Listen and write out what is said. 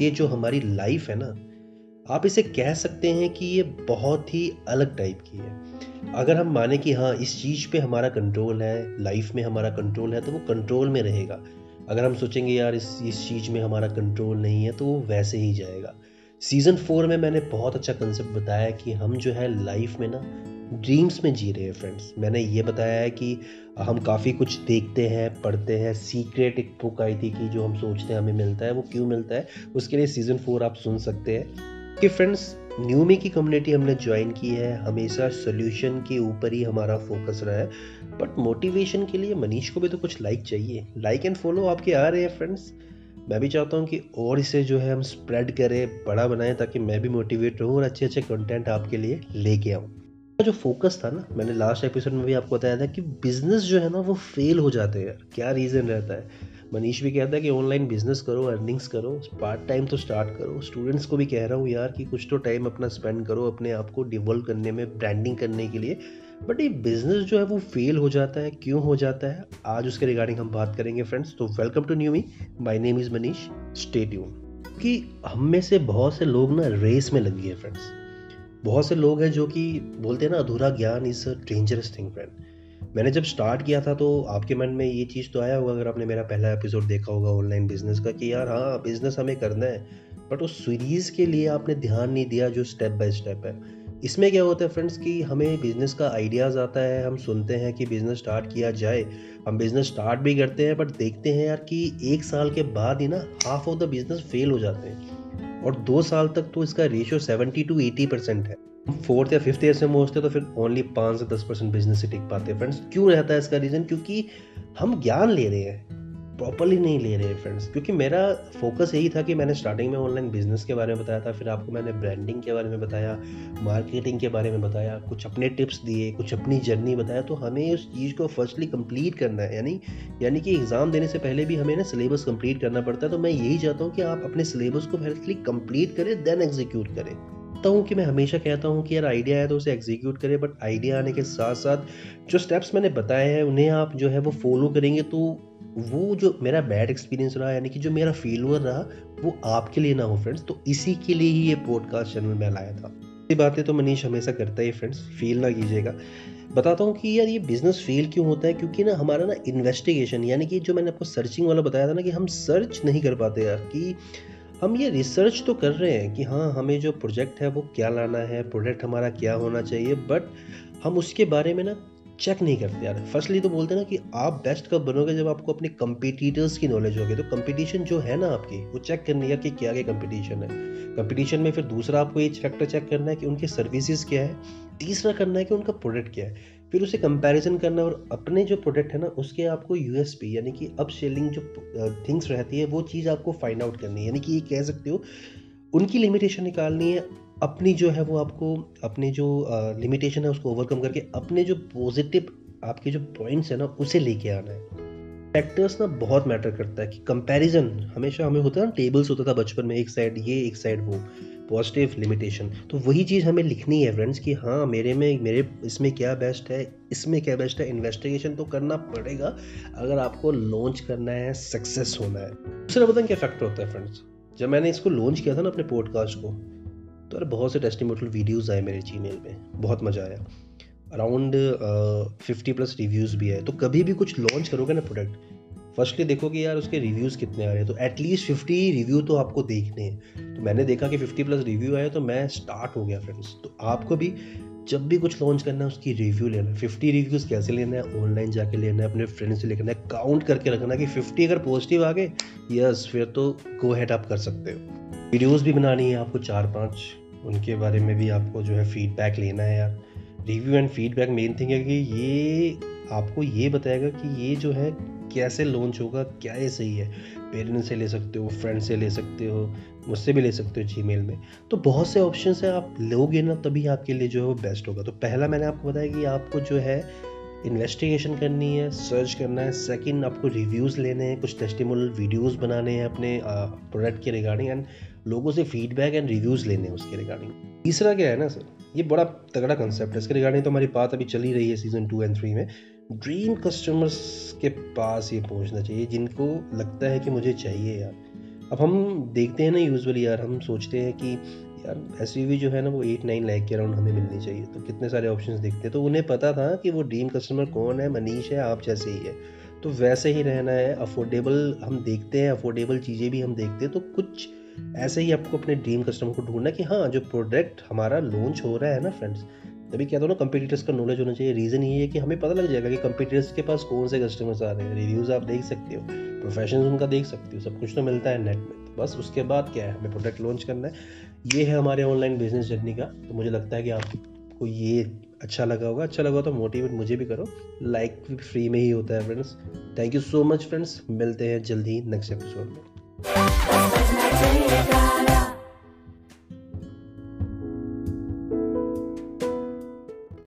ये जो हमारी लाइफ है ना, आप इसे कह सकते हैं कि ये बहुत ही अलग टाइप की है। अगर हम माने कि हाँ इस चीज़ पे हमारा कंट्रोल है, लाइफ में हमारा कंट्रोल है, तो वो कंट्रोल में रहेगा। अगर हम सोचेंगे यार इस चीज़ में हमारा कंट्रोल नहीं है, तो वो वैसे ही जाएगा। सीज़न 4 में मैंने बहुत अच्छा कंसेप्ट बताया कि हम जो है लाइफ में ना ड्रीम्स में जी रहे हैं फ्रेंड्स। मैंने ये बताया है कि हम काफ़ी कुछ देखते हैं, पढ़ते हैं। सीक्रेट एक बुक आई थी कि जो हम सोचते हैं हमें मिलता है वो क्यों मिलता है, उसके लिए सीज़न 4 आप सुन सकते हैं। कि फ्रेंड्स न्यूमी की कम्युनिटी हमने ज्वाइन की है, हमेशा सोल्यूशन के ऊपर ही हमारा फोकस रहा है, बट मोटिवेशन के लिए मनीष को भी तो कुछ लाइक चाहिए। लाइक एंड फॉलो आपके आ रहे हैं फ्रेंड्स। मैं भी चाहता हूँ कि और इसे जो है हम स्प्रेड करें, बड़ा बनाएं, ताकि मैं भी मोटिवेट रहूँ और अच्छे अच्छे कंटेंट आपके लिए लेके आऊँ। जो फोकस था ना, मैंने लास्ट एपिसोड में भी आपको बताया था कि बिजनेस जो है ना वो फेल हो जाते हैं। क्या रीज़न रहता है? मनीष भी कहता है कि ऑनलाइन बिजनेस करो, अर्निंग्स करो, पार्ट टाइम तो स्टार्ट करो। स्टूडेंट्स को भी कह रहा हूँ यार कि कुछ तो टाइम अपना स्पेंड करो अपने आप को डिवॉल्व करने में, ब्रांडिंग करने के लिए। बट ये बिजनेस जो है वो फेल हो जाता है, क्यों हो जाता है, आज उसके रिगार्डिंग हम बात करेंगे फ्रेंड्स। तो welcome to new me, my name is Manish, stay tuned. कि हम में से बहुत से लोग ना रेस में लग गए फ्रेंड्स। बहुत से लोग हैं जो कि बोलते हैं ना अधूरा ज्ञान is a dangerous thing friend. मैंने जब स्टार्ट किया था तो आपके मन में ये चीज़ तो आया होगा, अगर आपने मेरा पहला एपिसोड देखा होगा ऑनलाइन बिजनेस का, कि यार हाँ बिजनेस हमें करना है, बट उस सीरीज़ के लिए आपने ध्यान नहीं दिया जो स्टेप बाय स्टेप है। इसमें क्या होता है फ्रेंड्स कि हमें बिज़नेस का आइडियाज़ आता है, हम सुनते हैं कि बिज़नेस स्टार्ट किया जाए, हम बिज़नेस स्टार्ट भी करते हैं, बट देखते हैं यार कि एक साल के बाद ही ना half of the business fail हो जाते हैं, और 2 साल तक तो इसका रेशियो 70-80% है। 4th या 5th ईयर से पहुँचते तो फिर ओनली 5 से 10% बिजनेस से टिक पाते हैं फ्रेंड्स। क्यों रहता है इसका रीज़न? क्योंकि हम ज्ञान ले रहे हैं, प्रॉपरली नहीं ले रहे हैं फ्रेंड्स। क्योंकि मेरा फोकस यही था कि मैंने स्टार्टिंग में ऑनलाइन बिजनेस के बारे में बताया था, फिर आपको मैंने ब्रांडिंग के बारे में बताया, मार्केटिंग के बारे में बताया, कुछ अपने टिप्स दिए, कुछ अपनी जर्नी बताया। तो हमें उस चीज़ को फर्स्टली कंप्लीट करना है, यानी कि एग्ज़ाम देने से पहले भी हमें ना सिलेबस कंप्लीट करना पड़ता है। तो मैं यही चाहता हूँ कि आप अपने सिलेबस को फर्स्टली कंप्लीट करें, देन एग्जीक्यूट करें। हूँ कि मैं हमेशा कहता हूँ कि यार आइडिया है तो उसे एग्जीक्यूट करें, बट आइडिया आने के साथ साथ जो स्टेप्स मैंने बताए हैं उन्हें आप जो है वो फॉलो करेंगे, तो वो जो मेरा बैड एक्सपीरियंस रहा, यानी कि जो मेरा फेलियर रहा, वो आपके लिए ना हो फ्रेंड्स। तो इसी के लिए ही ये पॉडकास्ट चैनल में लाया था। ये बातें तो मनीष हमेशा करता है फ्रेंड्स, फील ना कीजिएगा। बताता हूँ कि यार ये बिज़नेस फेल क्यों होता है, क्योंकि ना हमारा ना इन्वेस्टिगेशन, यानी कि जो मैंने आपको सर्चिंग वाला बताया था ना, कि हम सर्च नहीं कर पाते यार। कि हम ये रिसर्च तो कर रहे हैं कि हाँ हमें जो प्रोजेक्ट है वो क्या लाना है, प्रोडक्ट हमारा क्या होना चाहिए, बट हम उसके बारे में ना चेक नहीं करते यार। फर्स्टली तो बोलते हैं ना कि आप बेस्ट कब बनोगे, जब आपको अपने कंपटीटर्स की नॉलेज होगी। तो कंपटीशन जो है ना आपकी, वो चेक करनी है कि क्या क्या कंपटीशन है। कंपटीशन में फिर दूसरा आपको ये फैक्टर चेक करना है कि उनकी सर्विसेज क्या है, तीसरा करना है कि उनका प्रोडक्ट क्या है, फिर उसे कंपैरिजन करना, और अपने जो प्रोडक्ट है ना उसके आपको यूएसपी यानी कि अपसेलिंग जो थिंग्स रहती है वो चीज़ आपको फाइंड आउट करनी है। यानी कि ये कह सकते हो उनकी लिमिटेशन निकालनी है, अपनी जो है वो आपको अपने जो लिमिटेशन है उसको ओवरकम करके अपने जो पॉजिटिव आपके जो पॉइंट्स है ना उसे लेके आना है। फैक्टर्स ना बहुत मैटर करता है कि कंपैरिजन हमेशा हमें होता है ना, टेबल्स होता था बचपन में, एक साइड ये एक साइड वो, पॉजिटिव लिमिटेशन। तो वही चीज़ हमें लिखनी है फ्रेंड्स कि हाँ मेरे इसमें क्या बेस्ट है, इसमें क्या बेस्ट है। इन्वेस्टिगेशन तो करना पड़ेगा अगर आपको लॉन्च करना है, सक्सेस होना है। दूसरा बताएं क्या फैक्टर होता है फ्रेंड्स। जब मैंने इसको लॉन्च किया था ना अपने पॉडकास्ट को, तो अरे बहुत से टेस्टिमोनियल वीडियोज़ आए मेरे जीमेल पे, बहुत मज़ा आया। अराउंड 50+ रिव्यूज़ भी है। तो कभी भी कुछ लॉन्च करोगे ना प्रोडक्ट, फर्स्टली देखो कि यार उसके रिव्यूज़ कितने आ रहे हैं। तो एटलीस्ट 50 रिव्यू तो आपको देखने हैं। तो मैंने देखा कि 50+ रिव्यू आए, तो मैं स्टार्ट हो गया फ्रेंड्स। तो आपको भी जब भी कुछ लॉन्च करना है उसकी रिव्यू लेना है। 50 रिव्यूज़ कैसे लेना है? ऑनलाइन जाके लेना है, अपने फ्रेंड्स से लेना है, काउंट करके रखना कि 50 अगर पॉजिटिव आ गए, यस, फिर तो गो हेड आप कर सकते हो। वीडियोज़ भी बनानी है आपको 4-5, उनके बारे में भी आपको जो है फीडबैक लेना है यार। Review and feedback main thing है कि ये आपको ये बताएगा कि ये जो है कैसे लॉन्च होगा, क्या ये सही है। पेरेंट्स से ले सकते हो, फ्रेंड से ले सकते हो, मुझसे भी ले सकते हो जीमेल में। तो बहुत से ऑप्शंस हैं, आप लोगे ना तभी आपके लिए जो है वो बेस्ट होगा। तो पहला मैंने आपको बताया कि आपको जो है इन्वेस्टिगेशन करनी है, सर्च करना है। सेकंड, आपको रिव्यूज़ लेने हैं, कुछ टेस्टिमोनियल वीडियोस बनाने हैं अपने प्रोडक्ट के रिगार्डिंग, एंड लोगों से फीडबैक एंड रिव्यूज़ लेने हैं उसके रिगार्डिंग। तीसरा क्या है ना सर, ये बड़ा तगड़ा कंसेप्ट है, इसके रिगार्डिंग तो हमारी बात अभी चल ही रही है सीज़न 2 एंड 3 में। ड्रीम कस्टमर्स के पास ये पहुंचना चाहिए जिनको लगता है कि मुझे चाहिए यार। अब हम देखते हैं ना यूजुअली यार, हम सोचते हैं कि यार एसयूवी जो है ना वो 8-9 लाख के अराउंड हमें मिलनी चाहिए, तो कितने सारे ऑप्शंस देखते हैं। तो उन्हें पता था कि वो ड्रीम कस्टमर कौन है, मनीष है, आप जैसे ही है, तो वैसे ही रहना है। अफोर्डेबल हम देखते हैं, अफोर्डेबल चीज़ें भी हम देखते हैं। तो कुछ ऐसे ही आपको अपने ड्रीम कस्टमर को ढूंढना कि हाँ जो प्रोडक्ट हमारा लॉन्च हो रहा है ना फ्रेंड्स, तभी कहता हूँ ना कंपटीटर्स का नॉलेज होना चाहिए। रीज़न ये है कि हमें पता लग जाएगा कि कंपटीटर्स के पास कौन से कस्टमर्स आ रहे हैं, रिव्यूज़ आप देख सकते हो, प्रोफेशनल्स उनका देख सकते हो, सब कुछ तो मिलता है नेट में। तो बस उसके बाद क्या है, हमें प्रोडक्ट लॉन्च करना है। ये है हमारे ऑनलाइन बिजनेस जर्नी का। तो मुझे लगता है कि आपको ये अच्छा लगा होगा, अच्छा लगा तो मोटिवेट मुझे भी करो, लाइक भी फ्री में ही होता है friends. Thank you so much friends, मिलते हैं जल्द ही नेक्स्ट एपिसोड में।